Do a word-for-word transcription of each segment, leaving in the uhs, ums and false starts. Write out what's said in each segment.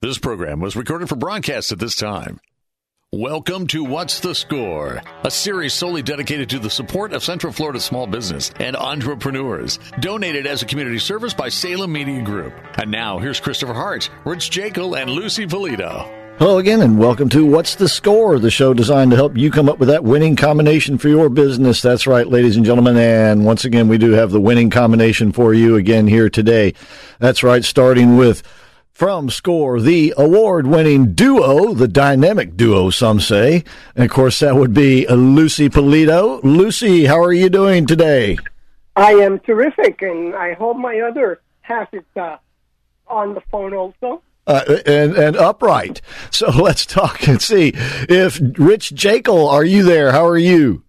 This program was recorded for broadcast at this time. Welcome to What's the Score, a series solely dedicated to the support of Central Florida small business and entrepreneurs, donated as a community service by Salem Media Group. And now, here's Christopher Hart, Rich Jekyll, and Lucy Polito. Hello again, and welcome to What's the Score, the show designed to help you come up with that winning combination for your business. That's right, ladies and gentlemen, and once again, we do have the winning combination for you again here today. That's right, starting with, from SCORE, the award-winning duo, the dynamic duo, some say. And, of course, that would be Lucy Polito. Lucy, how are you doing today? I am terrific, and I hope my other half is uh, on the phone also. Uh, and, and upright. So let's talk and see if Rich Jekyll, are you there? How are you?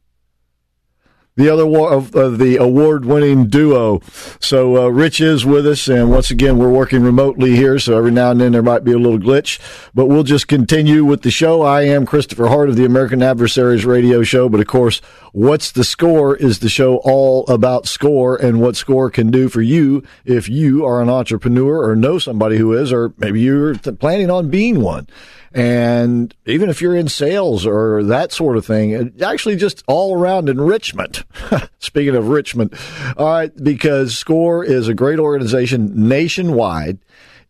The other of uh, the award-winning duo. So uh, Rich is with us, and once again, we're working remotely here, so every now and then there might be a little glitch, but we'll just continue with the show. I am Christopher Hart of the American Adversaries Radio Show, but of course, What's the Score is the show all about SCORE and what SCORE can do for you if you are an entrepreneur or know somebody who is, or maybe you're planning on being one. And even if you're in sales or that sort of thing, actually just all around enrichment. Speaking of Richmond, all right, because SCORE is a great organization nationwide.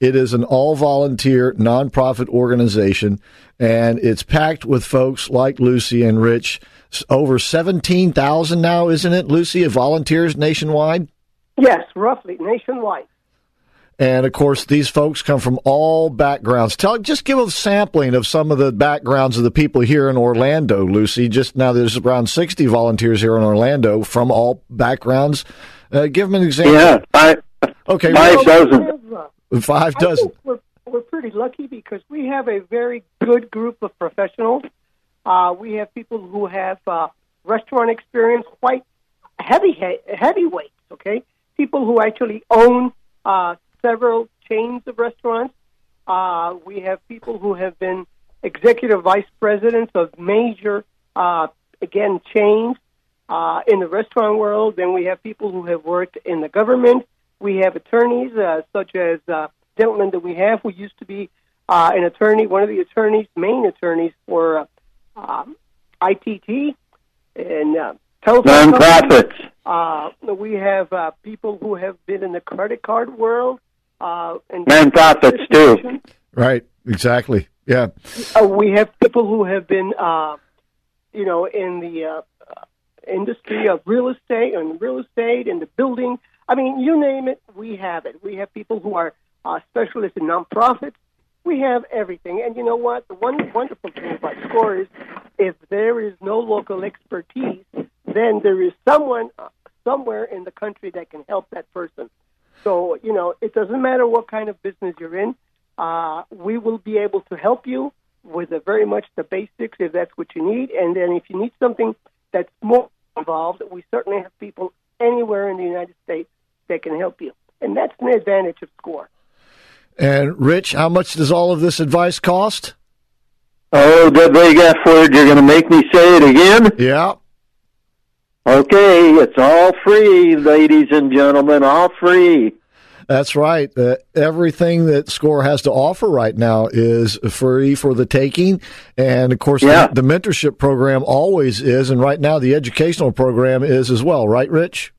It is an all-volunteer nonprofit organization, and it's packed with folks like Lucy and Rich. It's over seventeen thousand now, isn't it, Lucy, of volunteers nationwide? Yes, roughly, nationwide. And, of course, these folks come from all backgrounds. Tell, just give a sampling of some of the backgrounds of the people here in Orlando, Lucy. Just now there's around sixty volunteers here in Orlando from all backgrounds. Uh, give them an example. Yeah, five, okay, five well, dozen. Have, uh, five I dozen. We're, we're pretty lucky because we have a very good group of professionals. Uh, we have people who have uh, restaurant experience, quite heavy, heavyweights, okay? People who actually own uh several chains of restaurants. Uh, we have people who have been executive vice presidents of major, uh, again, chains uh, in the restaurant world. Then we have people who have worked in the government. We have attorneys, uh, such as uh, gentlemen that we have who used to be uh, an attorney, one of the attorneys, main attorneys for uh, um, I T T and uh, telephone nonprofits. Uh, we have uh, people who have been in the credit card world. Uh, and nonprofits too, right? Exactly. Yeah. Uh, we have people who have been, uh, you know, in the uh, industry of real estate and real estate and the building. I mean, you name it, we have it. We have people who are uh, specialists in nonprofits. We have everything. And you know what? The one wonderful thing about SCORE is, if there is no local expertise, then there is someone uh, somewhere in the country that can help that person. So, you know, it doesn't matter what kind of business you're in. Uh, we will be able to help you with a very much the basics if that's what you need. And then if you need something that's more involved, we certainly have people anywhere in the United States that can help you. And that's an advantage of SCORE. And, Rich, how much does all of this advice cost? Oh, that big F word. You're going to make me say it again? Yeah. Okay, it's all free, ladies and gentlemen, all free. That's right. Uh, everything that SCORE has to offer right now is free for the taking. And, of course, yeah. the, the mentorship program always is, and right now the educational program is as well. Right, Rich?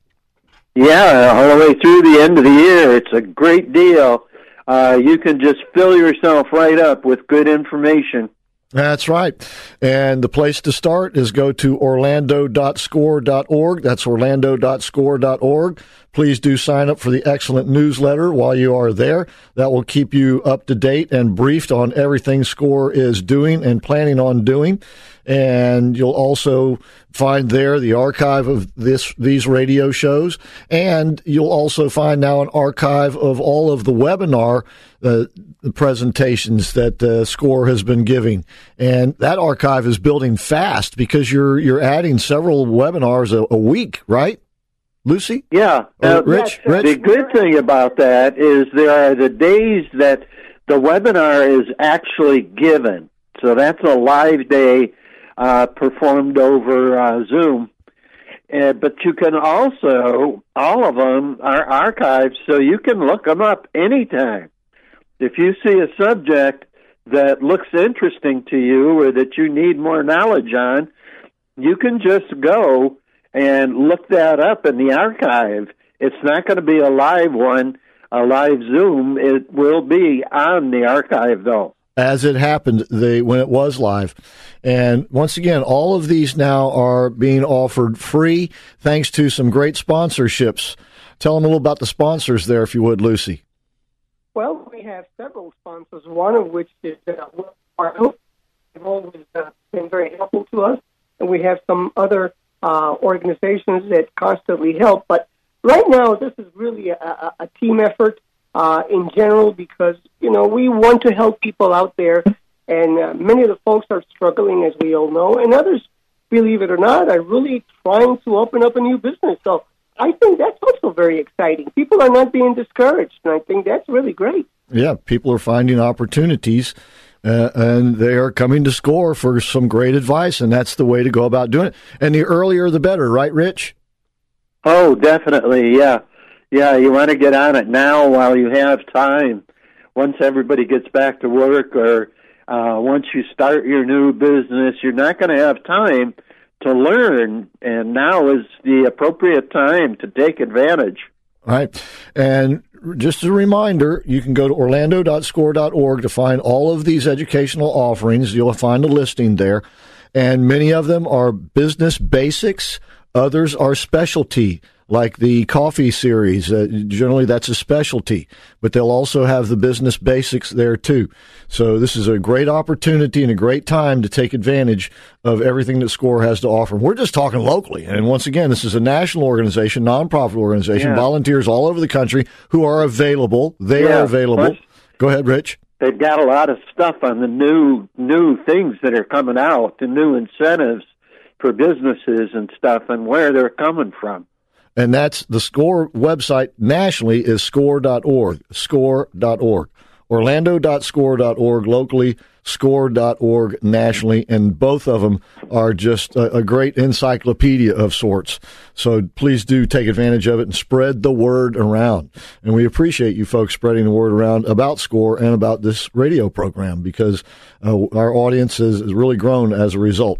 Yeah, all the way through the end of the year. It's a great deal. Uh, you can just fill yourself right up with good information. That's right. And the place to start is go to orlando dot score dot org. That's orlando dot score dot org. Please do sign up for the excellent newsletter while you are there. That will keep you up to date and briefed on everything SCORE is doing and planning on doing. And you'll also find there the archive of this these radio shows. And you'll also find now an archive of all of the webinar uh, presentations that uh, SCORE has been giving. And that archive is building fast because you're you're adding several webinars a, a week, right? Lucy? Yeah. Uh, Rich, yes, Rich? The good thing about that is there are the days that the webinar is actually given. So that's a live day uh, performed over uh, Zoom. Uh, but you can also, all of them are archived, so you can look them up anytime. If you see a subject that looks interesting to you or that you need more knowledge on, you can just go and look that up in the archive. It's not going to be a live one, a live Zoom. It will be on the archive, though. As it happened, they when it was live. And once again, all of these now are being offered free thanks to some great sponsorships. Tell them a little about the sponsors there, if you would, Lucy. Well, we have several sponsors, one of which is our uh, They've always uh, been very helpful to us. And we have some other uh, organizations that constantly help. But right now, this is really a, a team effort uh, in general because, you know, we want to help people out there. And uh, many of the folks are struggling, as we all know. And others, believe it or not, are really trying to open up a new business. So I think that's also very exciting. People are not being discouraged, and I think that's really great. Yeah, people are finding opportunities, uh, and they are coming to SCORE for some great advice, and that's the way to go about doing it. And the earlier, the better, right, Rich? Oh, definitely, yeah. Yeah, you want to get on it now while you have time. Once everybody gets back to work or uh, once you start your new business, you're not going to have time to learn, and now is the appropriate time to take advantage. All right. And just as a reminder, you can go to orlando dot score dot org to find all of these educational offerings. You'll find a listing there, and many of them are business basics. Others are specialty, like the coffee series. Uh, generally, that's a specialty, but they'll also have the business basics there, too. So this is a great opportunity and a great time to take advantage of everything that SCORE has to offer. We're just talking locally. And once again, this is a national organization, nonprofit organization, yeah. volunteers all over the country who are available. They yeah, are available. Go ahead, Rich. They've got a lot of stuff on the new new things that are coming out, the new incentives for businesses and stuff and where they're coming from. And that's the SCORE website nationally is score dot org, score dot org, orlando dot score dot org locally, score dot org nationally, and both of them are just a, a great encyclopedia of sorts. So please do take advantage of it and spread the word around. And we appreciate you folks spreading the word around about SCORE and about this radio program because uh, our audience has, has really grown as a result.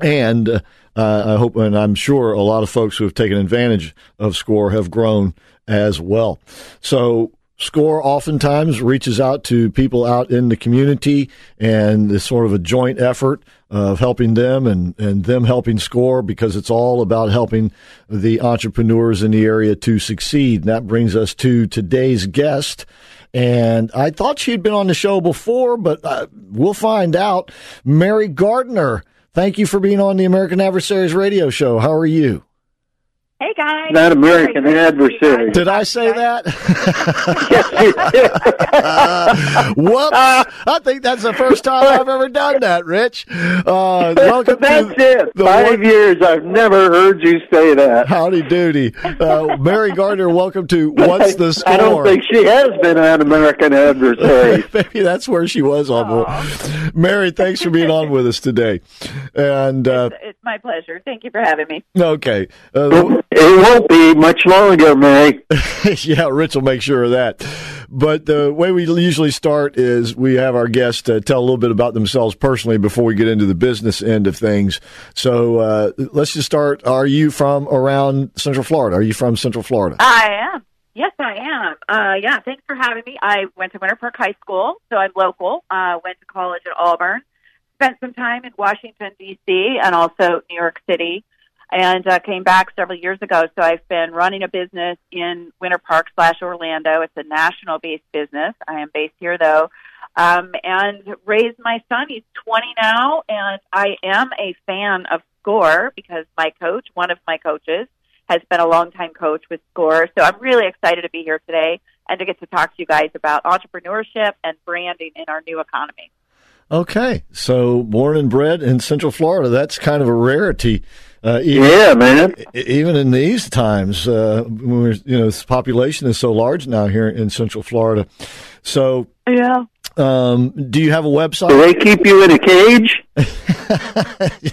And uh, I hope and I'm sure a lot of folks who have taken advantage of SCORE have grown as well. So SCORE oftentimes reaches out to people out in the community, and it's sort of a joint effort of helping them and, and them helping SCORE because it's all about helping the entrepreneurs in the area to succeed. And that brings us to today's guest. And I thought she'd been on the show before, but uh, we'll find out. Mary Gardner, thank you for being on the American Adversaries Radio Show. How are you? Hey, guys. Not American Adversaries. Did I say that? uh, whoops. I think that's the first time I've ever done that, Rich. Uh, welcome that's to it. Five one... years, I've never heard you say that. Howdy doody. Uh, Mary Gardner, welcome to What's the Score? I don't think she has been on American Adversaries. Maybe that's where she was on. Aww. Mary, thanks for being on with us today. And uh, it's, it's my pleasure. Thank you for having me. Okay. Uh, It won't be much longer, Mary. Yeah, Rich will make sure of that. But the way we usually start is we have our guests uh, tell a little bit about themselves personally before we get into the business end of things. So uh, let's just start. Are you from around Central Florida? Are you from Central Florida? I am. Yes, I am. Uh, yeah, thanks for having me. I went to Winter Park High School, so I'm local. Uh, went to college at Auburn. Spent some time in Washington, D C, and also New York City. And uh, came back several years ago, so I've been running a business in Winter Park slash Orlando. It's a national-based business. I am based here, though, um, and raised my son. He's twenty now, and I am a fan of SCORE because my coach, one of my coaches, has been a longtime coach with SCORE. So I'm really excited to be here today and to get to talk to you guys about entrepreneurship and branding in our new economy. Okay, so born and bred in Central Florida, that's kind of a rarity. Uh, even, yeah, man. Even in these times, uh, when we're, you know, this population is so large now here in Central Florida. So, yeah. Um, do you have a website? Do they keep you in a cage?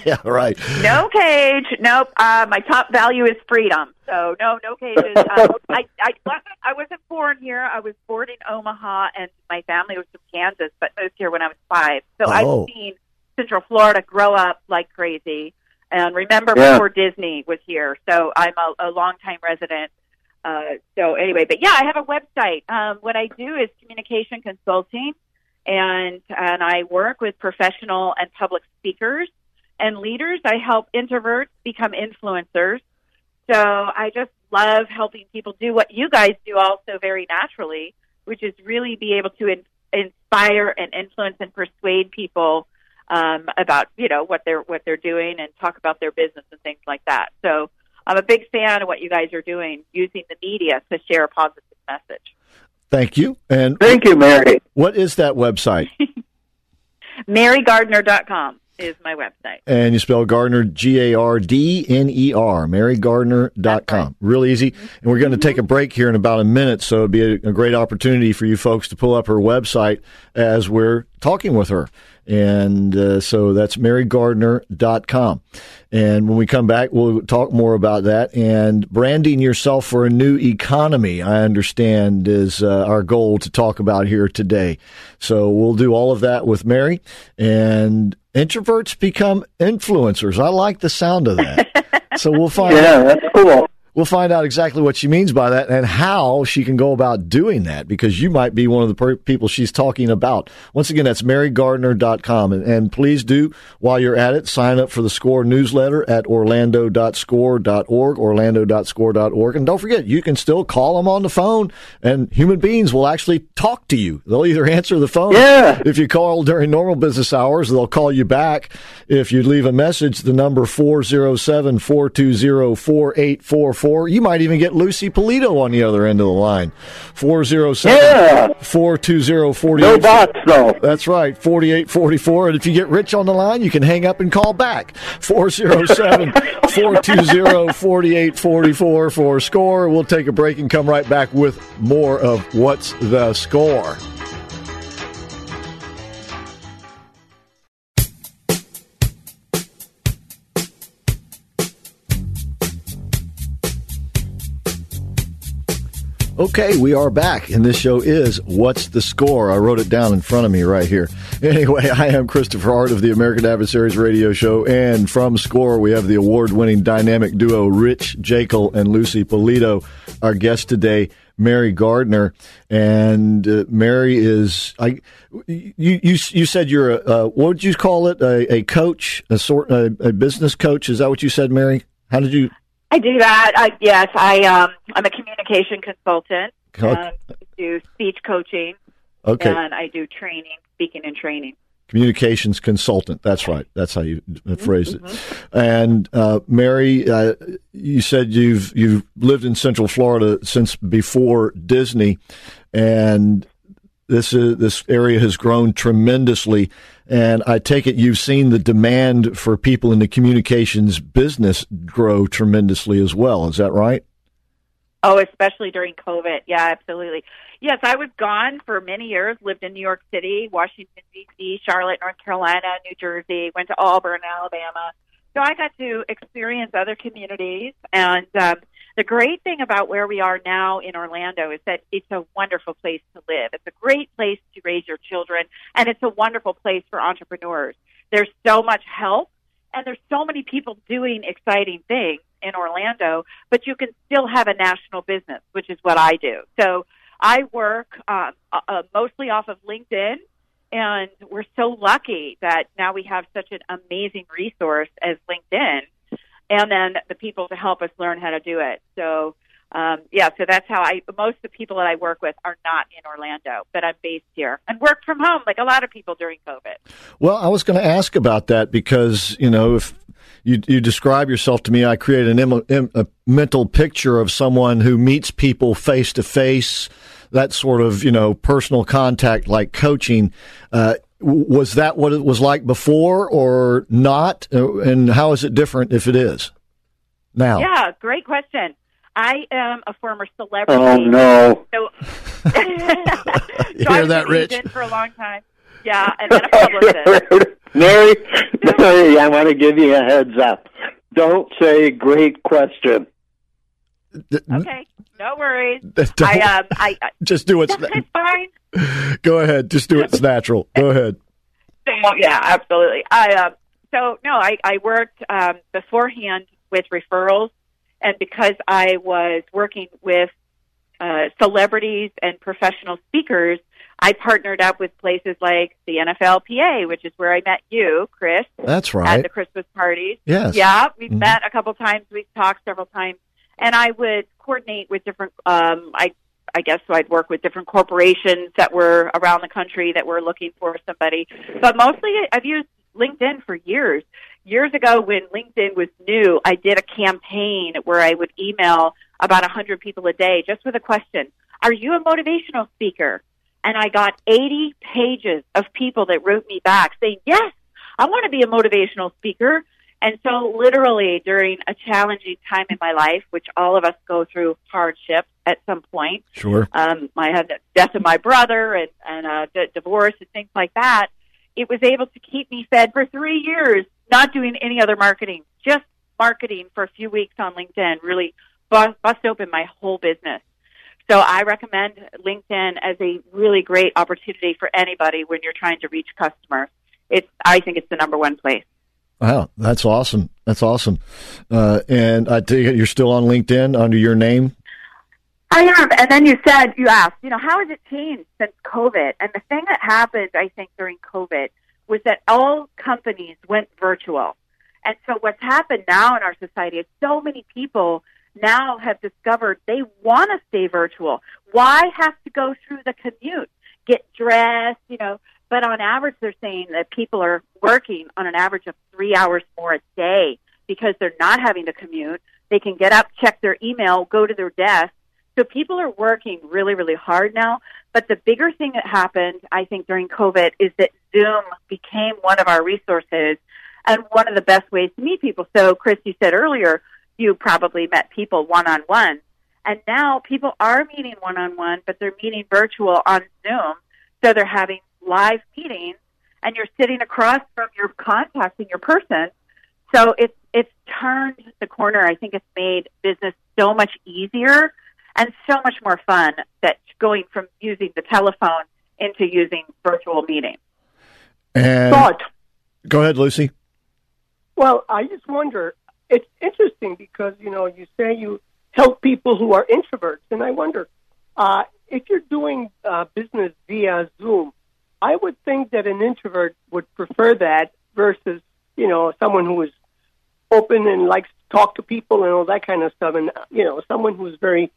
Yeah, right. No cage. Nope. Uh, my top value is freedom. So no, no cages. Um, I, I wasn't, I wasn't born here. I was born in Omaha, and my family was from Kansas, but moved here when I was five. So oh. I've seen Central Florida grow up like crazy, and remember yeah. before Disney was here. So I'm a, a longtime resident. Uh, so anyway, but yeah, I have a website. Um, what I do is communication consulting, and and I work with professional and public speakers and leaders. I help introverts become influencers. So I just love helping people do what you guys do also very naturally, which is really be able to in, inspire and influence and persuade people um, about, you know, what they're what they're doing and talk about their business and things like that. So I'm a big fan of what you guys are doing, using the media to share a positive message. Thank you. And thank you, Mary. What is that website? Mary Gardner dot com is my website. And you spell Gardner, G A R D N E R, Mary Gardner dot com. Right. Real easy. And we're going to take a break here in about a minute, so it would be a, a great opportunity for you folks to pull up her website as we're talking with her. And uh, so that's Mary Gardner dot com. And when we come back, we'll talk more about that. And branding yourself for a new economy, I understand, is uh, our goal to talk about here today. So we'll do all of that with Mary. And introverts become influencers. I like the sound of that. So we'll find yeah, out. Yeah, that's cool. We'll find out exactly what she means by that and how she can go about doing that, because you might be one of the per- people she's talking about. Once again, that's Mary Gardner dot com. And, and please do, while you're at it, sign up for the SCORE newsletter at orlando dot score dot org, orlando dot score dot org. And don't forget, you can still call them on the phone, and human beings will actually talk to you. They'll either answer the phone. Yeah. If you call during normal business hours, they'll call you back. If you leave a message, the number four oh seven, four two oh, four eight four four. You might even get Lucy Polito on the other end of the line. four oh seven, four two oh, four eight four four. No bots, though. That's right, forty-eight forty-four. And if you get Rich on the line, you can hang up and call back. four oh seven, four two oh, four eight four four for SCORE. We'll take a break and come right back with more of What's the Score? Okay, we are back, and this show is What's the Score? I wrote it down in front of me right here. Anyway, I am Christopher Hart of the American Adversaries Radio Show, and from SCORE, we have the award-winning dynamic duo Rich Jekyll and Lucy Polito. Our guest today, Mary Gardner, and uh, Mary is, I, you, you you said you're, a, uh, what would you call it, a, a coach, a, sort, a, a business coach? Is that what you said, Mary? How did you... I do that. I, yes, I um, I'm a communication consultant. Um, I do speech coaching. Okay. And I do training, speaking and training. Communications consultant. That's right. That's how you phrased it. Mm-hmm. And uh, Mary, uh, you said you've you've lived in Central Florida since before Disney, and this is, this area has grown tremendously. And I take it you've seen the demand for people in the communications business grow tremendously as well. Is that right? Oh, especially during COVID. Yeah, absolutely. Yes, I was gone for many years, lived in New York City, Washington, D C, Charlotte, North Carolina, New Jersey, went to Auburn, Alabama. So I got to experience other communities. And um, the great thing about where we are now in Orlando is that it's a wonderful place to live. It's a great place to raise your children, and it's a wonderful place for entrepreneurs. There's so much help, and there's so many people doing exciting things in Orlando, but you can still have a national business, which is what I do. So I work um, uh, mostly off of LinkedIn, and we're so lucky that now we have such an amazing resource as LinkedIn, and then the people to help us learn how to do it. So, um, yeah, so that's how I, most of the people that I work with are not in Orlando, but I'm based here and work from home like a lot of people during COVID. Well, I was going to ask about that because, you know, if you, you describe yourself to me, I create an im, im, a mental picture of someone who meets people face to face, that sort of, you know, personal contact like coaching. Uh, Was that what it was like before or not? And how is it different if it is now? Yeah, great question. I am a former celebrity. Oh, no. So, so you hear that, Rich? For a long time. Yeah, and then a publicist. Mary, I want to give you a heads up. Don't say great question. Okay, no worries. I, uh, I, I just do what's na- fine. Go ahead, just do what's natural. Go ahead. So, yeah, absolutely. I uh, so no, I I worked um, beforehand with referrals, and because I was working with uh, celebrities and professional speakers, I partnered up with places like the N F L P A, which is where I met you, Chris. That's right. At the Christmas parties. Yes. Yeah, we've mm-hmm. met a couple times. We've talked several times. And I would coordinate with different, um, I, I guess so I'd work with different corporations that were around the country that were looking for somebody. But mostly I've used LinkedIn for years. Years ago when LinkedIn was new, I did a campaign where I would email about one hundred people a day just with a question. Are you a motivational speaker? And I got eighty pages of people that wrote me back saying, yes, I want to be a motivational speaker. And so literally during a challenging time in my life, which all of us go through hardship at some point. Sure. Um, I had the death of my brother and, and uh, d- divorce and things like that. It was able to keep me fed for three years, not doing any other marketing, just marketing for a few weeks on LinkedIn, really bust, bust open my whole business. So I recommend LinkedIn as a really great opportunity for anybody when you're trying to reach customers. It's, I think it's the number one place. Wow, that's awesome. That's awesome. Uh, and I take it you're still on LinkedIn under your name? I am. And then you said, you asked, you know, how has it changed since COVID? And the thing that happened, I think, during COVID was that all companies went virtual. And so what's happened now in our society is so many people now have discovered they want to stay virtual. Why have to go through the commute, get dressed, you know? But on average, they're saying that people are working on an average of three hours more a day because they're not having to commute. They can get up, check their email, go to their desk. So people are working really, really hard now. But the bigger thing that happened, I think, during COVID is that Zoom became one of our resources and one of the best ways to meet people. So, Chris, you said earlier you probably met people one-on-one. And now people are meeting one-on-one, but they're meeting virtual on Zoom. So they're having live meetings, and you're sitting across from your contacting your person. So it's it's turned the corner. I think it's made business so much easier and so much more fun that going from using the telephone into using virtual meetings. And but, go ahead, Lucy. Well, I just wonder, it's interesting because, you know, you say you help people who are introverts, and I wonder, uh, if you're doing uh, business via Zoom, I would think that an introvert would prefer that versus, you know, someone who is open and likes to talk to people and all that kind of stuff. And, you know, someone who's very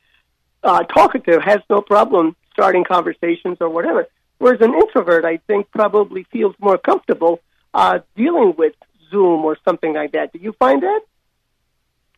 uh, talkative has no problem starting conversations or whatever. Whereas an introvert, I think, probably feels more comfortable uh, dealing with Zoom or something like that. Do you find that?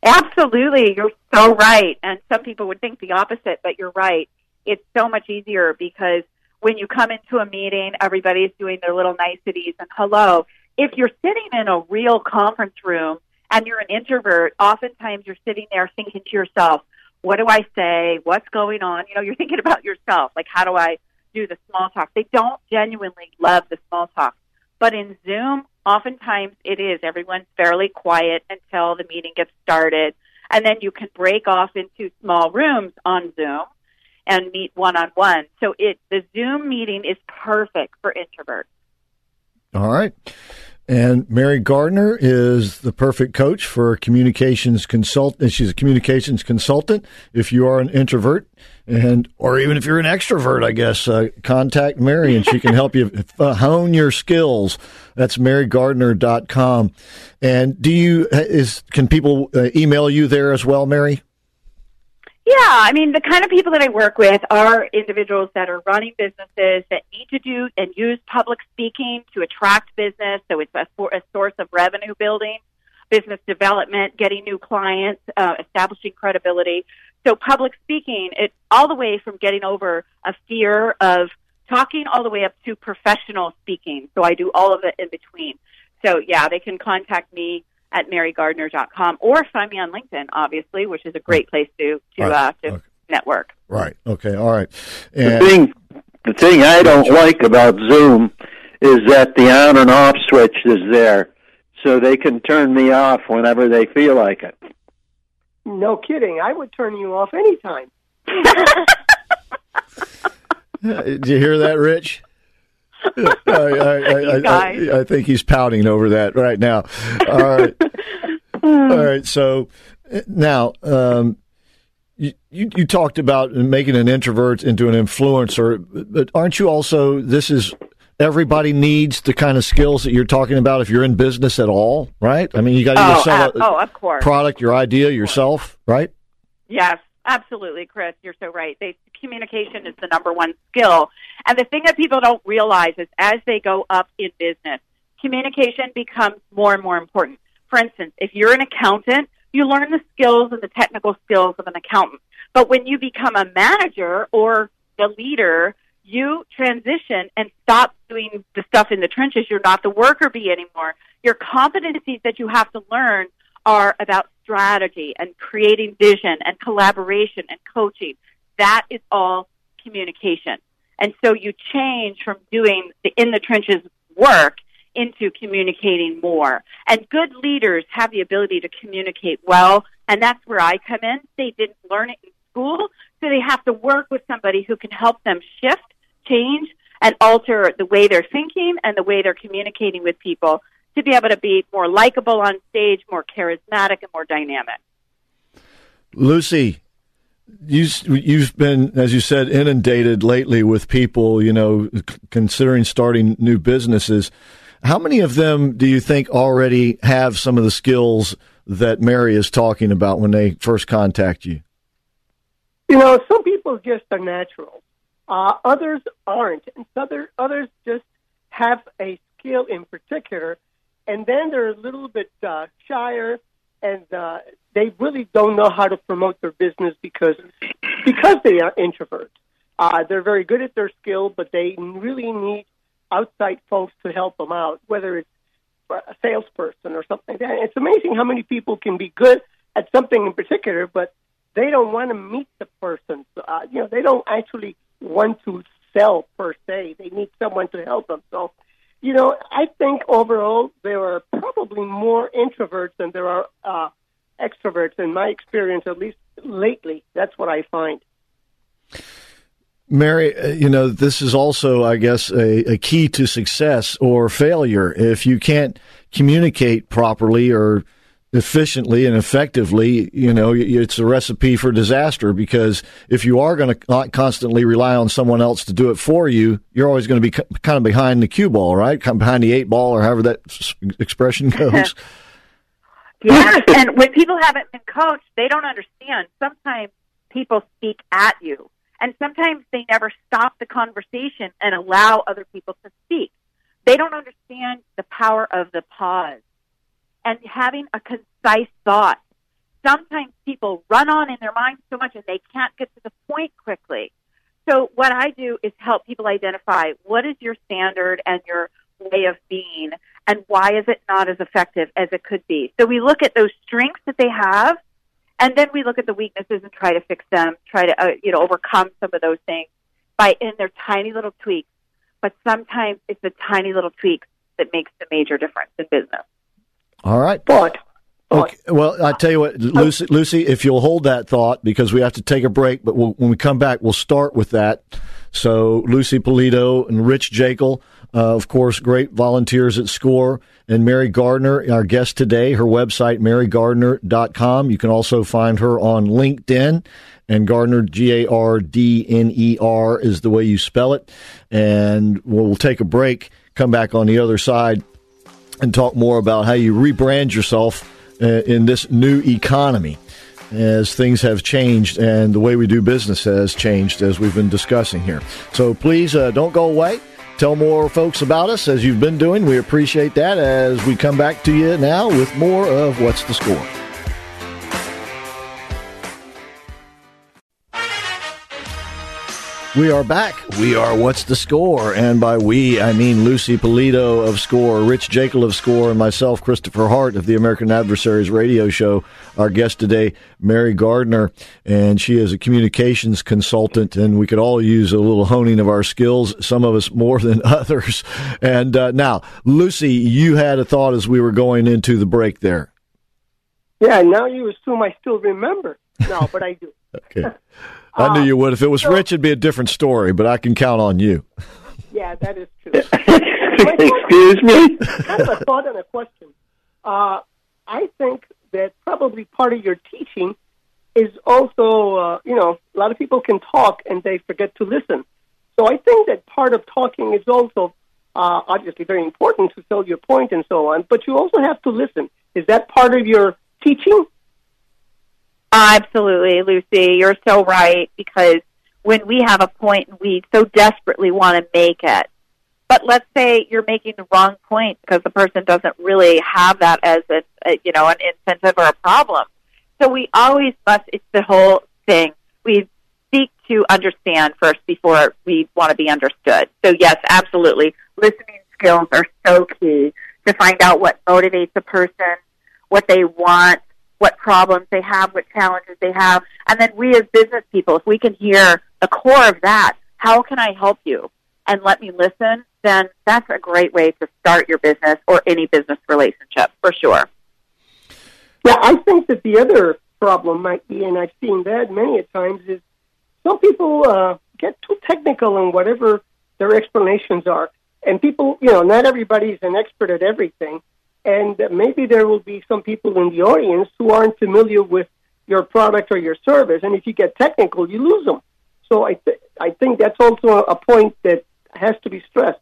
Absolutely. You're so right. And some people would think the opposite, but you're right. It's so much easier because when you come into a meeting, everybody's doing their little niceties and hello. If you're sitting in a real conference room and you're an introvert, oftentimes you're sitting there thinking to yourself, what do I say? What's going on? You know, you're thinking about yourself, like how do I do the small talk? They don't genuinely love the small talk. But in Zoom, oftentimes it is. Everyone's fairly quiet until the meeting gets started. And then you can break off into small rooms on Zoom and meet one-on-one. So it the Zoom meeting is perfect for introverts. All right. And Mary Gardner is the perfect coach for communications consultant. She's a communications consultant. If you are an introvert, and or even if you're an extrovert, I guess, uh, contact Mary and she can help you uh, hone your skills. That's mary gardner dot com. And do you is can people uh, email you there as well, Mary? Yeah, I mean, the kind of people that I work with are individuals that are running businesses that need to do and use public speaking to attract business, so it's a, for, a source of revenue building, business development, getting new clients, uh, establishing credibility. So public speaking, it's all the way from getting over a fear of talking all the way up to professional speaking, so I do all of it in between. So, yeah, they can contact me at mary gardner dot com, or find me on LinkedIn, obviously, which is a great place to to, right. uh, to okay. network. Right. Okay. All right. And the thing, the thing I don't like about Zoom is that the on and off switch is there. so they can turn me off whenever they feel like it. No kidding. I would turn you off anytime. Did you hear that, Rich? I, I, I, I, I think he's pouting over that right now. All right. All right. So now um, you, you you talked about making an introvert into an influencer, but aren't you also, this is, everybody needs the kind of skills that you're talking about if you're in business at all, right? I mean, you got to oh, sell uh, a oh, of course. product, your idea, yourself, right? Yes, absolutely, Chris. You're so right. They, communication is the number one skill. And the thing that people don't realize is as they go up in business, communication becomes more and more important. For instance, if you're an accountant, you learn the skills and the technical skills of an accountant. But when you become a manager or the leader, you transition and stop doing the stuff in the trenches. You're not the worker bee anymore. Your competencies that you have to learn are about strategy and creating vision and collaboration and coaching. That is all communication. And so you change from doing the in-the-trenches work into communicating more. And good leaders have the ability to communicate well, and that's where I come in. They didn't learn it in school, so they have to work with somebody who can help them shift, change, and alter the way they're thinking and the way they're communicating with people to be able to be more likable on stage, more charismatic, and more dynamic. Lucy, You, you've been, as you said, inundated lately with people, you know, c- considering starting new businesses. How many of them do you think already have some of the skills that Mary is talking about when they first contact you? You know, some people just are natural. Uh, others aren't. And other, others just have a skill in particular, and then they're a little bit uh, shyer, and uh, they really don't know how to promote their business because because they are introverts. Uh, they're very good at their skill, but they really need outside folks to help them out, whether it's a salesperson or something like that. It's amazing how many people can be good at something in particular, but they don't want to meet the person. So, uh, you know, they don't actually want to sell per se. They need someone to help them. So, you know, I think overall there are probably more introverts than there are uh, extroverts, in my experience, at least lately. That's what I find. Mary, you know, this is also, I guess, a, a key to success or failure. If you can't communicate properly or efficiently and effectively, you know, it's a recipe for disaster, because if you are going to constantly rely on someone else to do it for you, you're always going to be kind of behind the cue ball, right? Kind of behind the eight ball, or however that expression goes. Yes, and when people haven't been coached, they don't understand. Sometimes people speak at you, and sometimes they never stop the conversation and allow other people to speak. They don't understand the power of the pause and having a concise thought. Sometimes people run on in their mind so much and they can't get to the point quickly. So what I do is help people identify what is your standard and your way of being, and why is it not as effective as it could be. So we look at those strengths that they have, and then we look at the weaknesses and try to fix them, try to uh, you know overcome some of those things by in their tiny little tweaks. But sometimes it's the tiny little tweaks that makes the major difference in business. All right. But, but okay. Well, I tell you what, Lucy, Lucy, if you'll hold that thought, because we have to take a break, but we'll, when we come back, we'll start with that. So Lucy Polito and Rich Jekyll, uh, of course, great volunteers at SCORE, and Mary Gardner, our guest today, her website, mary gardner dot com. You can also find her on LinkedIn, and Gardner, G A R D N E R is the way you spell it. And we'll take a break, come back on the other side, and talk more about how you rebrand yourself uh, in this new economy, as things have changed and the way we do business has changed, as we've been discussing here. So please uh, don't go away. Tell more folks about us, as you've been doing. We appreciate that, as we come back to you now with more of What's the Score? We are back. We are What's the Score? And by we, I mean Lucy Polito of SCORE, Rich Jekyll of SCORE, and myself, Christopher Hart of the American Adversaries radio show. Our guest today, Mary Gardner, and she is a communications consultant, and we could all use a little honing of our skills, some of us more than others. And uh, now, Lucy, you had a thought as we were going into the break there. Yeah, now you assume I still remember. No, but I do. Okay. I knew you would. If it was so, Rich, it'd be a different story, but I can count on you. Yeah, that is true. Excuse me? Kind of a thought and a question. Uh, I think that probably part of your teaching is also, uh, you know, a lot of people can talk and they forget to listen. So I think that part of talking is also uh, obviously very important to sell your point and so on, but you also have to listen. Is that part of your teaching? Absolutely, Lucy. You're so right, because when we have a point and we so desperately want to make it, but let's say you're making the wrong point because the person doesn't really have that as a, a you know, an incentive or a problem. So we always must, it's the whole thing. We seek to understand first before we want to be understood. So yes, absolutely. Listening skills are so key to find out what motivates a person, what they want, what problems they have, what challenges they have. And then we as business people, if we can hear the core of that, how can I help you? And let me listen, then that's a great way to start your business or any business relationship, for sure. Yeah, I think that the other problem might be, and I've seen that many a times, is some people uh, get too technical in whatever their explanations are. And people, you know, not everybody's an expert at everything. And maybe there will be some people in the audience who aren't familiar with your product or your service. And if you get technical, you lose them. So I th- I think that's also a point that has to be stressed.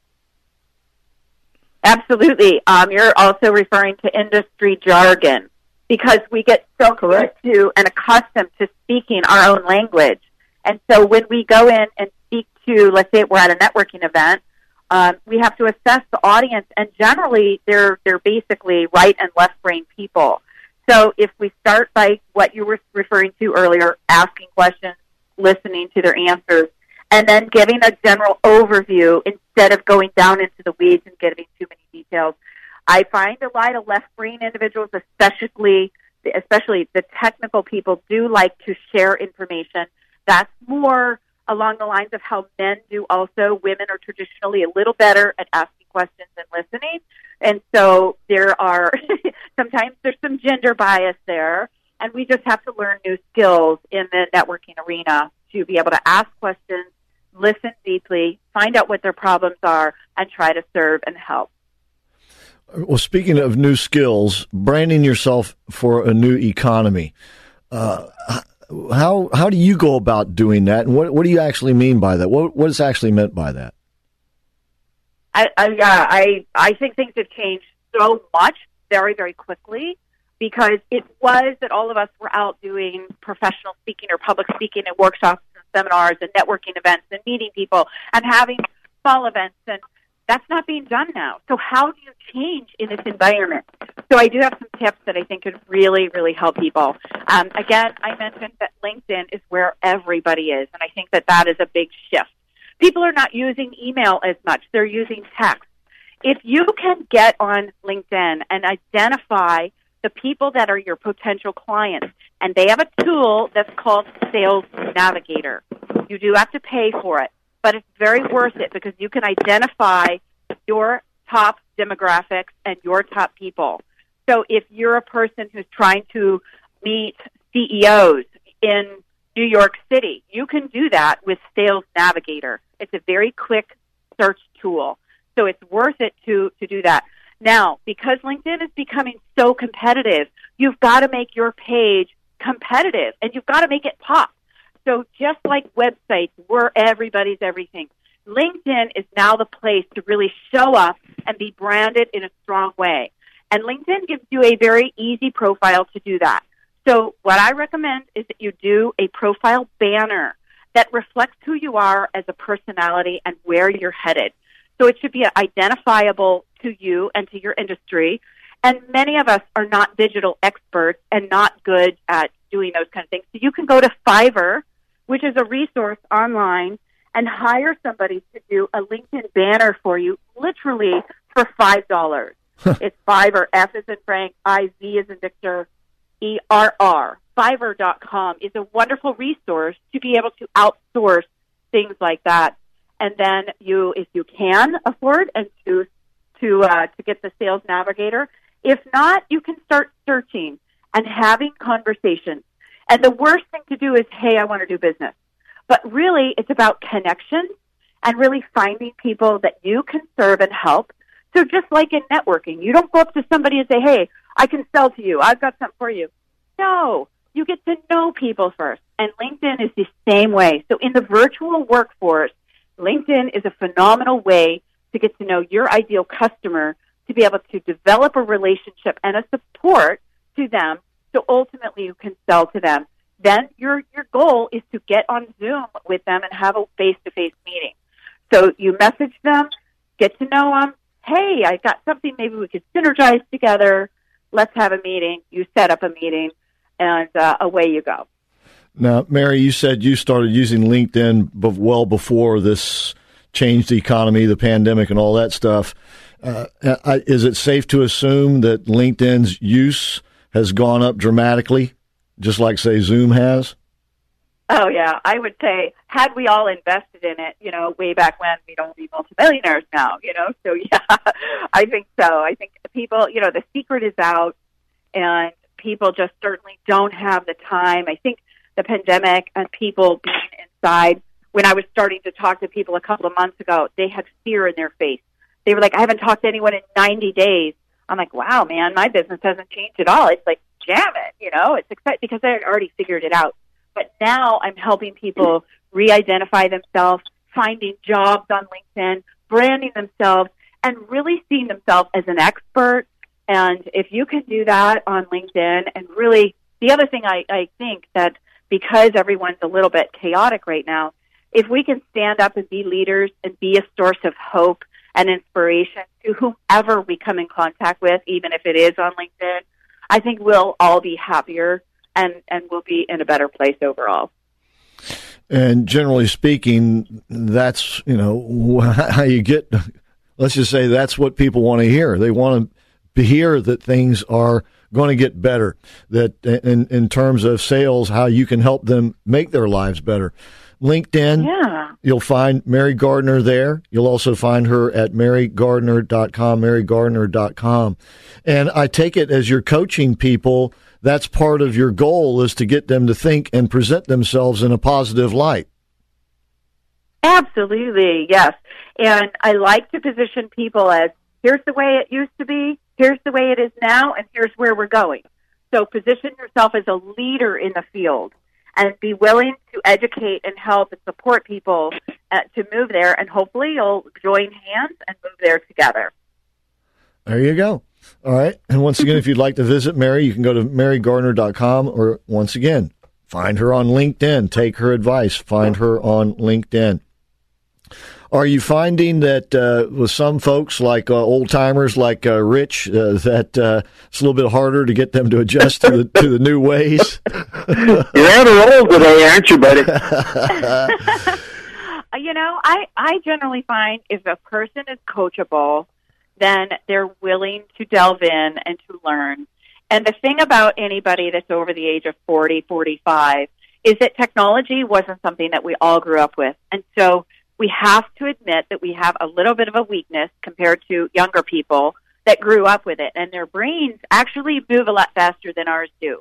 Absolutely. Um, you're also referring to industry jargon, because we get so correct to and accustomed to speaking our own language. And so when we go in and speak to, let's say we're at a networking event, Um, we have to assess the audience, and generally they're they're basically right and left brain people. So if we start by what you were referring to earlier, asking questions, listening to their answers, and then giving a general overview instead of going down into the weeds and giving too many details, I find a lot of left brain individuals, especially especially the technical people, do like to share information. That's more along the lines of how men do also. Women are traditionally a little better at asking questions and listening. And so there are, sometimes there's some gender bias there. And we just have to learn new skills in the networking arena to be able to ask questions, listen deeply, find out what their problems are, and try to serve and help. Well, speaking of new skills, branding yourself for a new economy, uh, How how do you go about doing that, and what what do you actually mean by that? What what is actually meant by that? I, I yeah, I I think things have changed so much very very quickly, because it was that all of us were out doing professional speaking or public speaking and workshops and seminars and networking events and meeting people and having small events, and that's not being done now. So how do you change in this environment? So I do have some tips that I think could really, really help people. Um, again, I mentioned that LinkedIn is where everybody is, and I think that that is a big shift. People are not using email as much. They're using text. If you can get on LinkedIn and identify the people that are your potential clients, and they have a tool that's called Sales Navigator. You do have to pay for it, but it's very worth it, because you can identify your top demographics and your top people. So if you're a person who's trying to meet C E Os in New York City, you can do that with Sales Navigator. It's a very quick search tool. So it's worth it to, to do that. Now, because LinkedIn is becoming so competitive, you've got to make your page competitive, and you've got to make it pop. So just like websites, we're everybody's everything. LinkedIn is now the place to really show up and be branded in a strong way. And LinkedIn gives you a very easy profile to do that. So what I recommend is that you do a profile banner that reflects who you are as a personality and where you're headed. So it should be identifiable to you and to your industry. And many of us are not digital experts and not good at doing those kind of things. So you can go to Fiverr, which is a resource online, and hire somebody to do a LinkedIn banner for you, literally for five dollars. It's Fiverr, F is in Frank, I, Z is in Victor, E, R, R. Fiverr dot com is a wonderful resource to be able to outsource things like that. And then you, if you can afford, and to to uh, to get the sales navigator. If not, you can start searching and having conversations. And the worst thing to do is, hey, I want to do business. But really, it's about connection and really finding people that you can serve and help. So just like in networking, you don't go up to somebody and say, hey, I can sell to you. I've got something for you. No, you get to know people first. And LinkedIn is the same way. So in the virtual workforce, LinkedIn is a phenomenal way to get to know your ideal customer, to be able to develop a relationship and a support to them so ultimately you can sell to them. Then your your goal is to get on Zoom with them and have a face-to-face meeting. So you message them, get to know them. Hey, I got something. Maybe we could synergize together. Let's have a meeting. You set up a meeting, and uh, away you go. Now, Mary, you said you started using LinkedIn well before this changed the economy, the pandemic, and all that stuff. Uh, is it safe to assume that LinkedIn's use has gone up dramatically, just like, say, Zoom has? Oh, yeah. I would say, had we all invested in it, you know, way back when, we'd all be multimillionaires now, you know? So, yeah, I think so. I think people, you know, the secret is out, and people just certainly don't have the time. I think the pandemic and people being inside, when I was starting to talk to people a couple of months ago, they had fear in their face. They were like, I haven't talked to anyone in ninety days. I'm like, wow, man, my business hasn't changed at all. It's like, jam it, you know, it's exciting because I had already figured it out. But now I'm helping people re-identify themselves, finding jobs on LinkedIn, branding themselves, and really seeing themselves as an expert. And if you can do that on LinkedIn, and really, the other thing I, I think that because everyone's a little bit chaotic right now, if we can stand up and be leaders and be a source of hope and inspiration to whomever we come in contact with, even if it is on LinkedIn, I think we'll all be happier and, and we'll be in a better place overall. And generally speaking, that's, you know, how you get, let's just say that's what people want to hear. They want to hear that things are going to get better, that in, in terms of sales, how you can help them make their lives better. LinkedIn, yeah. You'll find Mary Gardner there. You'll also find her at mary gardner dot com, mary gardner dot com. And I take it as you're coaching people, that's part of your goal is to get them to think and present themselves in a positive light. Absolutely, yes. And I like to position people as, here's the way it used to be, here's the way it is now, and here's where we're going. So position yourself as a leader in the field, and be willing to educate and help and support people uh, to move there, and hopefully you'll join hands and move there together. There you go. All right. And once again, if you'd like to visit Mary, you can go to mary gardner dot com, or once again, find her on LinkedIn. Take her advice. Find her on LinkedIn. Are you finding that uh, with some folks, like uh, old-timers like uh, Rich, uh, that uh, it's a little bit harder to get them to adjust to, the, to the new ways? You're out of old today, aren't you, buddy? You know, I, I generally find if a person is coachable, then they're willing to delve in and to learn. And the thing about anybody that's over the age of forty, forty-five, is that technology wasn't something that we all grew up with. And so we have to admit that we have a little bit of a weakness compared to younger people that grew up with it, and their brains actually move a lot faster than ours do.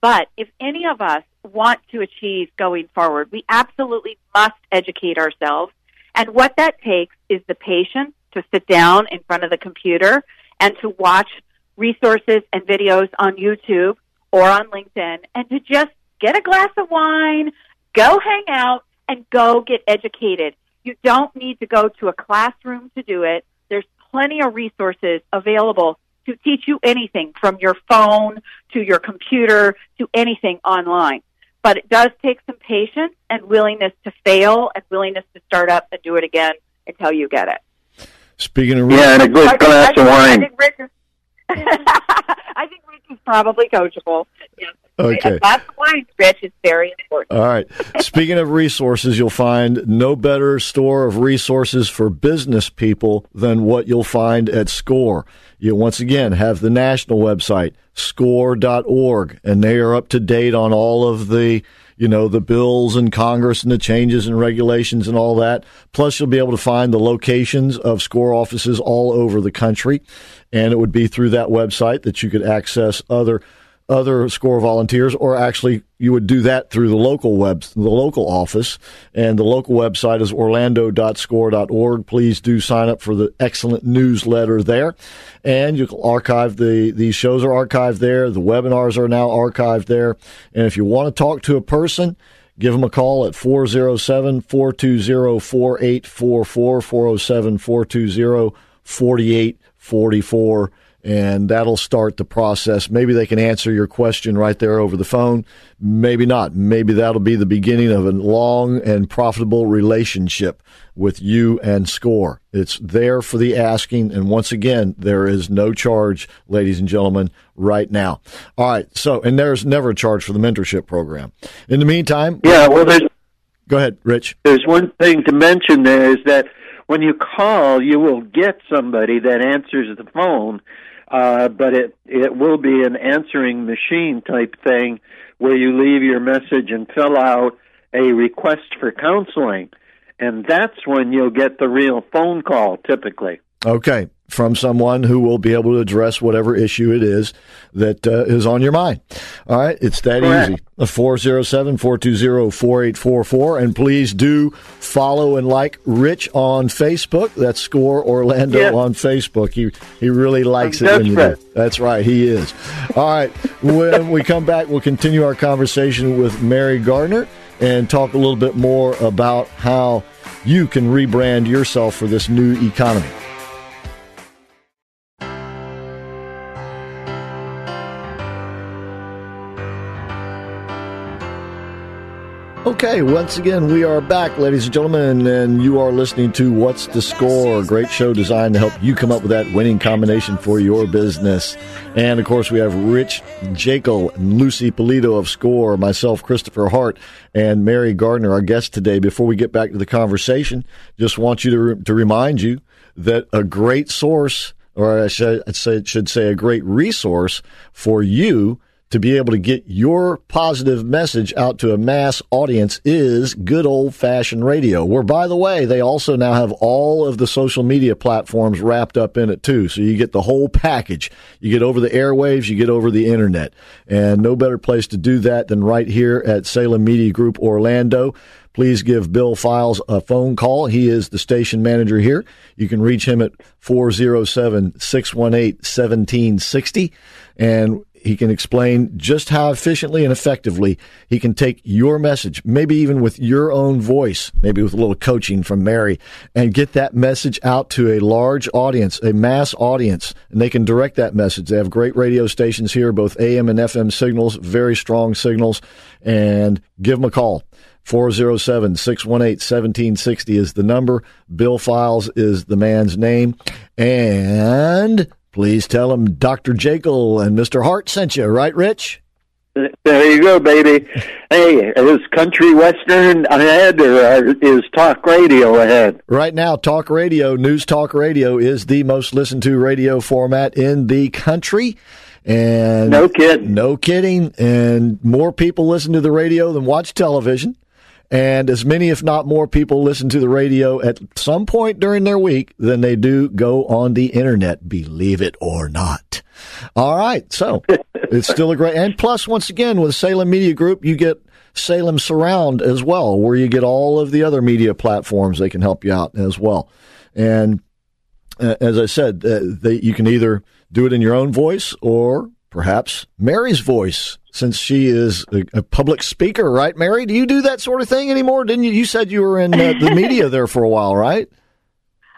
But if any of us want to achieve going forward, we absolutely must educate ourselves, and what that takes is the patience to sit down in front of the computer and to watch resources and videos on YouTube or on LinkedIn, and to just get a glass of wine, go hang out, and go get educated. You don't need to go to a classroom to do it. There's plenty of resources available to teach you anything, from your phone to your computer to anything online. But it does take some patience and willingness to fail and willingness to start up and do it again until you get it. Speaking of Rich, yeah, and a good glass of wine. I think Rich is probably coachable. Yes, Okay. A glass of wine, Rich, is very important. All right. Speaking of resources, you'll find no better store of resources for business people than what you'll find at SCORE. You once again have the national website, score dot org, and they are up to date on all of the, you know, the bills in Congress and the changes and regulations and all that. Plus, you'll be able to find the locations of SCORE offices all over the country, and it would be through that website that you could access other other SCORE volunteers, or actually you would do that through the local web, the local office, and the local website is orlando dot score dot org. Please do sign up for the excellent newsletter there, and you can archive the, these shows are archived there. The webinars are now archived there, and if you want to talk to a person, give them a call at four oh seven, four two oh, four eight four four, four oh seven, four two oh, four eight four four. And that'll start the process. Maybe they can answer your question right there over the phone. Maybe not. Maybe that'll be the beginning of a long and profitable relationship with you and SCORE. It's there for the asking. And once again, there is no charge, ladies and gentlemen, right now. All right. So, and there's never a charge for the mentorship program. In the meantime. Yeah. Well, there's. Go ahead, Rich. There's one thing to mention there is that when you call, you will get somebody that answers the phone. Uh, but it, it will be an answering machine type thing where you leave your message and fill out a request for counseling. And that's when you'll get the real phone call typically. Okay, from someone who will be able to address whatever issue it is that uh, is on your mind. All right, it's that Correct. Easy. four oh seven, four two oh, four eight four four. And please do follow and like Rich on Facebook. That's SCORE Orlando yes. on Facebook. He he really likes I'm it when you do. That's right, he is. All right, when we come back, we'll continue our conversation with Mary Gardner and talk a little bit more about how you can rebrand yourself for this new economy. Okay, once again, we are back, ladies and gentlemen, and you are listening to What's the Score, a great show designed to help you come up with that winning combination for your business. And, of course, we have Rich Jekyll and Lucy Polito of SCORE, myself, Christopher Hart, and Mary Gardner, our guest today. Before we get back to the conversation, just want you to, re- to remind you that a great source, or I should, I should say a great resource for you to be able to get your positive message out to a mass audience is good old-fashioned radio, where, by the way, they also now have all of the social media platforms wrapped up in it, too. So you get the whole package. You get over the airwaves, you get over the internet. And no better place to do that than right here at Salem Media Group Orlando. Please give Bill Files a phone call. He is the station manager here. You can reach him at four oh seven, six one eight, one seven six oh, and he can explain just how efficiently and effectively he can take your message, maybe even with your own voice, maybe with a little coaching from Mary, and get that message out to a large audience, a mass audience, and they can direct that message. They have great radio stations here, both A M and F M signals, very strong signals, and give them a call. four oh seven, six one eight, one seven six oh is the number. Bill Files is the man's name, and please tell them Doctor Jekyll and Mister Hart sent you, right, Rich? There you go, baby. Hey, is country western ahead or is talk radio ahead? Right now, talk radio, news talk radio, is the most listened to radio format in the country. And no kidding. No kidding. And more people listen to the radio than watch television. And as many, if not more, people listen to the radio at some point during their week than they do go on the internet, believe it or not. All right. So it's still a great. And plus, once again, with Salem Media Group, you get Salem Surround as well, where you get all of the other media platforms. They can help you out as well. And uh, as I said, uh, they, you can either do it in your own voice or perhaps Mary's voice, since she is a, a public speaker, right, Mary? Do you do that sort of thing anymore? Didn't you? You said you were in uh, the media there for a while, right?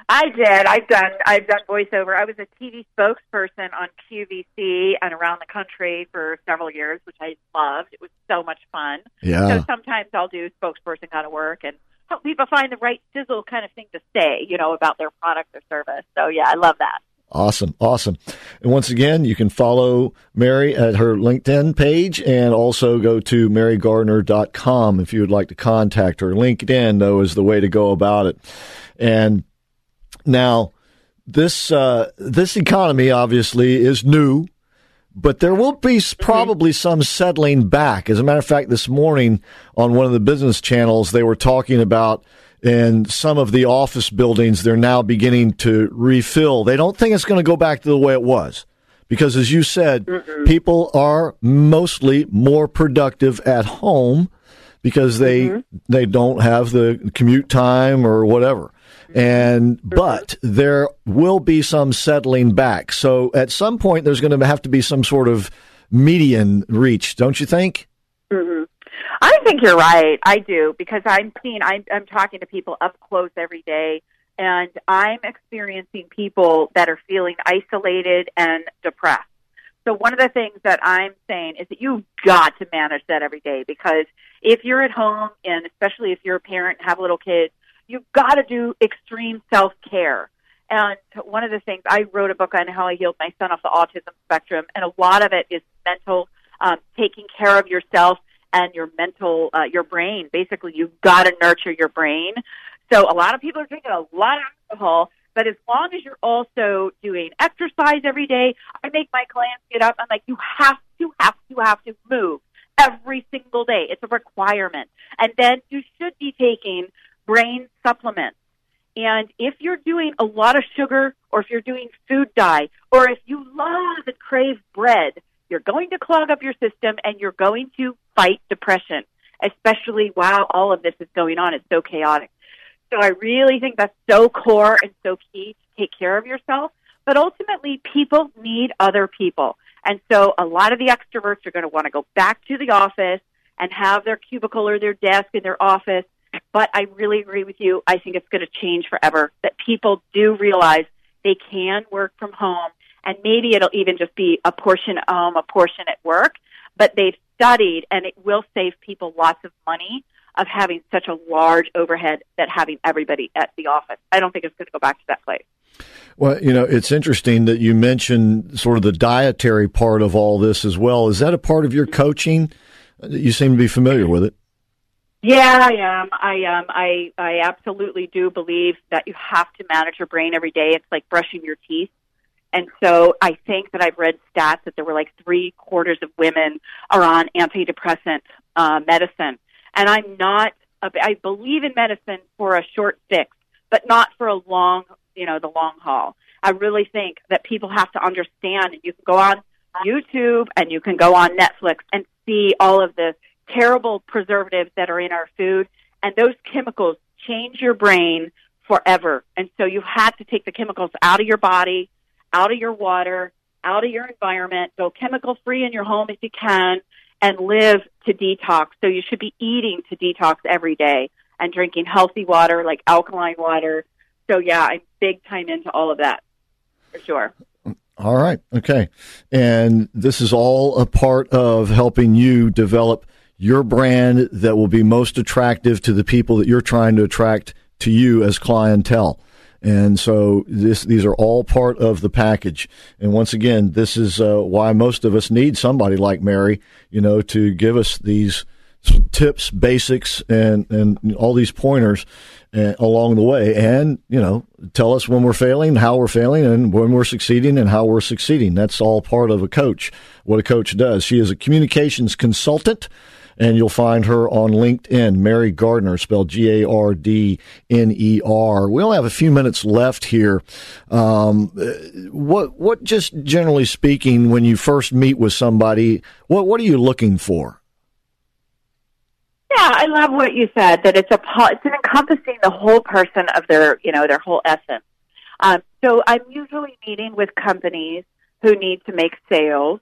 I did. I've done. I've done voiceover. I was a T V spokesperson on Q V C and around the country for several years, which I loved. It was so much fun. Yeah. So sometimes I'll do spokesperson kind of work and help people find the right sizzle kind of thing to say, you know, about their product or service. So yeah, I love that. Awesome. Awesome. And once again, you can follow Mary at her LinkedIn page and also go to mary gardner dot com if you would like to contact her. LinkedIn, though, is the way to go about it. And now this, uh, this economy obviously is new, but there will be probably some settling back. As a matter of fact, this morning on one of the business channels, they were talking about and some of the office buildings, they're now beginning to refill. They don't think it's going to go back to the way it was because, as you said, mm-hmm. people are mostly more productive at home because they mm-hmm. they don't have the commute time or whatever. And but there will be some settling back. So at some point, there's going to have to be some sort of median reach, don't you think? Mm-hmm. I think you're right. I do, because I'm seeing, I'm, I'm talking to people up close every day, and I'm experiencing people that are feeling isolated and depressed. So one of the things that I'm saying is that you've got to manage that every day, because if you're at home, and especially if you're a parent and have little kids, you've got to do extreme self-care. And one of the things, I wrote a book on how I healed my son off the autism spectrum, and a lot of it is mental, um, taking care of yourself, and your mental, uh, your brain. Basically, you've got to nurture your brain. So a lot of people are drinking a lot of alcohol, but as long as you're also doing exercise every day, I make my clients get up. I'm like, you have to, have to, have to move every single day. It's a requirement. And then you should be taking brain supplements. And if you're doing a lot of sugar, or if you're doing food dye, or if you love and crave bread, you're going to clog up your system, and you're going to fight depression, especially while all of this is going on. It's so chaotic. So I really think that's so core and so key to take care of yourself. But ultimately, people need other people. And so a lot of the extroverts are going to want to go back to the office and have their cubicle or their desk in their office. But I really agree with you. I think it's going to change forever, that people do realize they can work from home. And maybe it'll even just be a portion at home, a portion at work. But they've studied, and it will save people lots of money of having such a large overhead that having everybody at the office. I don't think it's going to go back to that place. Well, you know, it's interesting that you mentioned sort of the dietary part of all this as well. Is that a part of your coaching? You seem to be familiar with it. Yeah, I am. I am. I, I absolutely do believe that you have to manage your brain every day. It's like brushing your teeth. And so I think that I've read stats that there were like three quarters of women are on antidepressant uh, medicine. And I'm not, a, I believe in medicine for a short fix, but not for a long, you know, the long haul. I really think that people have to understand, and you can go on YouTube and you can go on Netflix and see all of the terrible preservatives that are in our food. And those chemicals change your brain forever. And so you have to take the chemicals out of your body, out of your water, out of your environment, go chemical-free in your home if you can, and live to detox. So you should be eating to detox every day and drinking healthy water like alkaline water. So, yeah, I'm big time into all of that for sure. All right. Okay. And this is all a part of helping you develop your brand that will be most attractive to the people that you're trying to attract to you as clientele. And so this, these are all part of the package. And once again, this is uh, why most of us need somebody like Mary, you know, to give us these tips, basics, and, and all these pointers uh, along the way. And, you know, tell us when we're failing, how we're failing, and when we're succeeding and how we're succeeding. That's all part of a coach, what a coach does. She is a communications consultant. And you'll find her on LinkedIn, Mary Gardner, spelled G A R D N E R. We only have a few minutes left here. Um, what, what, just generally speaking, when you first meet with somebody, what, what are you looking for? Yeah, I love what you said. That it's a, it's encompassing the whole person of their, you know, their whole essence. Um, so I'm usually meeting with companies who need to make sales.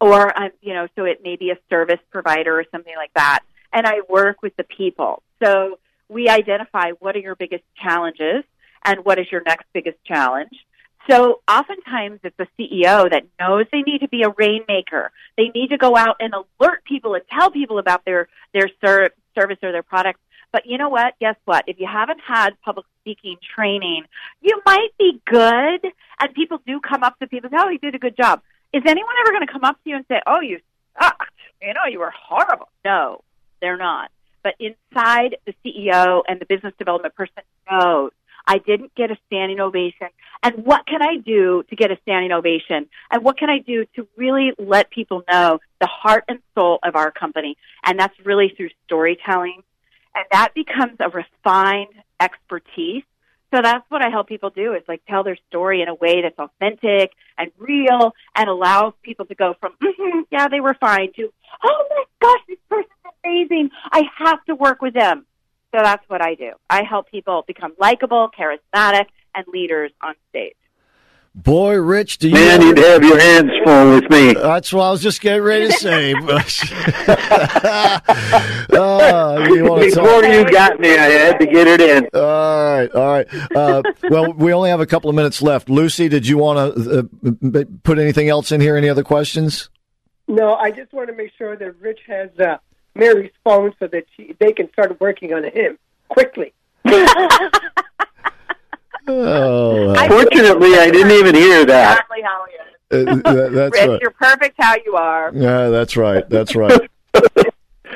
Or, um, you know, so it may be a service provider or something like that. And I work with the people. So we identify what are your biggest challenges and what is your next biggest challenge. So oftentimes it's the C E O that knows they need to be a rainmaker. They need to go out and alert people and tell people about their, their ser- service or their product. But you know what? Guess what? If you haven't had public speaking training, you might be good. And people do come up to people and say, oh, you did a good job. Is anyone ever going to come up to you and say, oh, you sucked, you know, you were horrible? No, they're not. But inside, the C E O and the business development person knows, I didn't get a standing ovation. And what can I do to get a standing ovation? And what can I do to really let people know the heart and soul of our company? And that's really through storytelling. And that becomes a refined expertise. So that's what I help people do, is like tell their story in a way that's authentic and real and allows people to go from, mm-hmm, yeah, they were fine, to, oh my gosh, this person's amazing. I have to work with them. So that's what I do. I help people become likable, charismatic, and leaders on stage. Boy, Rich, do you... Man, you'd have your hands full with me. That's what I was just getting ready to say. uh, you want to Before talk? You got me, I had to get it in. All right, all right. Uh, well, we only have a couple of minutes left. Lucy, did you want to uh, put anything else in here? Any other questions? No, I just want to make sure that Rich has uh, Mary's phone so that she, they can start working on him quickly. Oh, fortunately, I didn't even hear that. Exactly how he is. Uh, that, that's Rich, right. You're perfect how you are. Yeah, that's right. That's right. All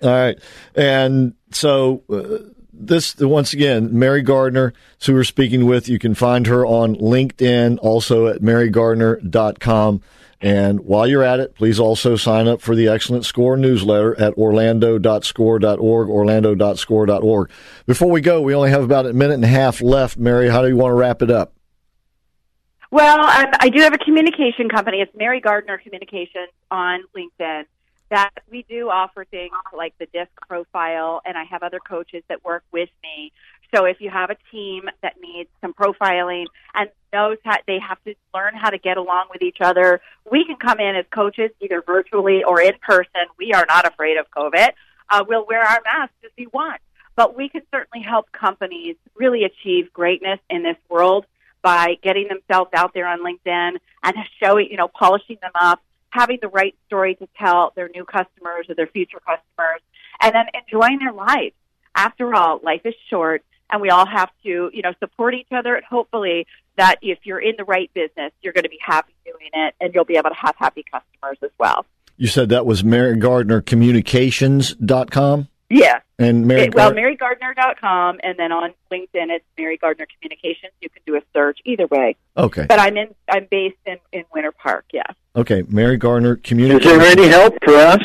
right. And so uh, this, once again, Mary Gardner, who we're speaking with, you can find her on LinkedIn, also at mary gardner dot com. And while you're at it, please also sign up for the Excellent SCORE newsletter at orlando dot score dot org, orlando dot score dot org. Before we go, we only have about a minute and a half left. Mary, how do you want to wrap it up? Well, I, I do have a communication company. It's Mary Gardner Communications on LinkedIn. That we do offer things like the DISC profile, and I have other coaches that work with me. So if you have a team that needs some profiling and knows how they have to learn how to get along with each other, we can come in as coaches, either virtually or in person. We are not afraid of COVID. Uh, we'll wear our masks if we want. But we can certainly help companies really achieve greatness in this world by getting themselves out there on LinkedIn and showing, you know, polishing them up, having the right story to tell their new customers or their future customers, and then enjoying their life. After all, life is short. And we all have to, you know, support each other. And hopefully that if you're in the right business, you're going to be happy doing it, and you'll be able to have happy customers as well. You said that was Mary Gardner Communications dot com? Yes. And Mary it, Gar- well, mary gardner dot com, and then on LinkedIn, it's Mary Gardner Communications. You can do a search either way. Okay. But I'm in. I'm based in, in Winter Park, yeah. Okay, Mary Gardner Communications. Is there any help for us?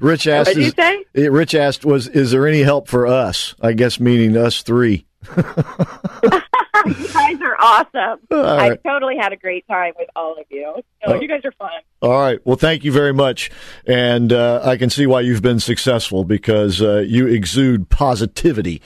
Rich asked. What did you say? Rich asked, "Was is there any help for us?" I guess meaning us three. You guys are awesome. Right. I totally had a great time with all of you. So uh, you guys are fun. All right. Well, thank you very much, and uh, I can see why you've been successful because uh, you exude positivity.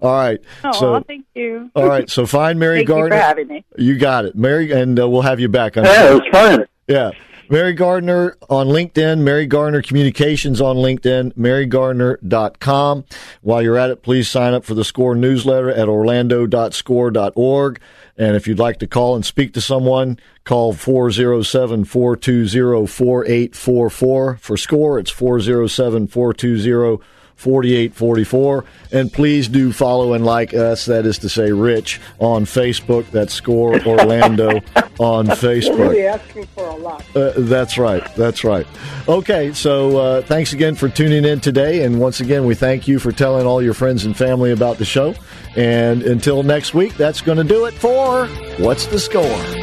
All right. Oh, so, well, thank you. All right. So find Mary thank Gardner. Thank you for having me. You got it, Mary, and uh, we'll have you back. On yeah, it was fun. Yeah. Mary Gardner on LinkedIn, Mary Gardner Communications on LinkedIn, mary gardner dot com. While you're at it, please sign up for the SCORE newsletter at orlando dot score dot org. And if you'd like to call and speak to someone, call four oh seven, four two oh, four eight four four. For SCORE, it's four oh seven, four two oh, four eight four four. And please do follow and like us, that is to say Rich, on Facebook. That's SCORE Orlando on Facebook. We're really asking for a lot. Uh, that's right. That's right. Okay, so uh, thanks again for tuning in today. And once again, we thank you for telling all your friends and family about the show. And until next week, that's going to do it for What's the Score?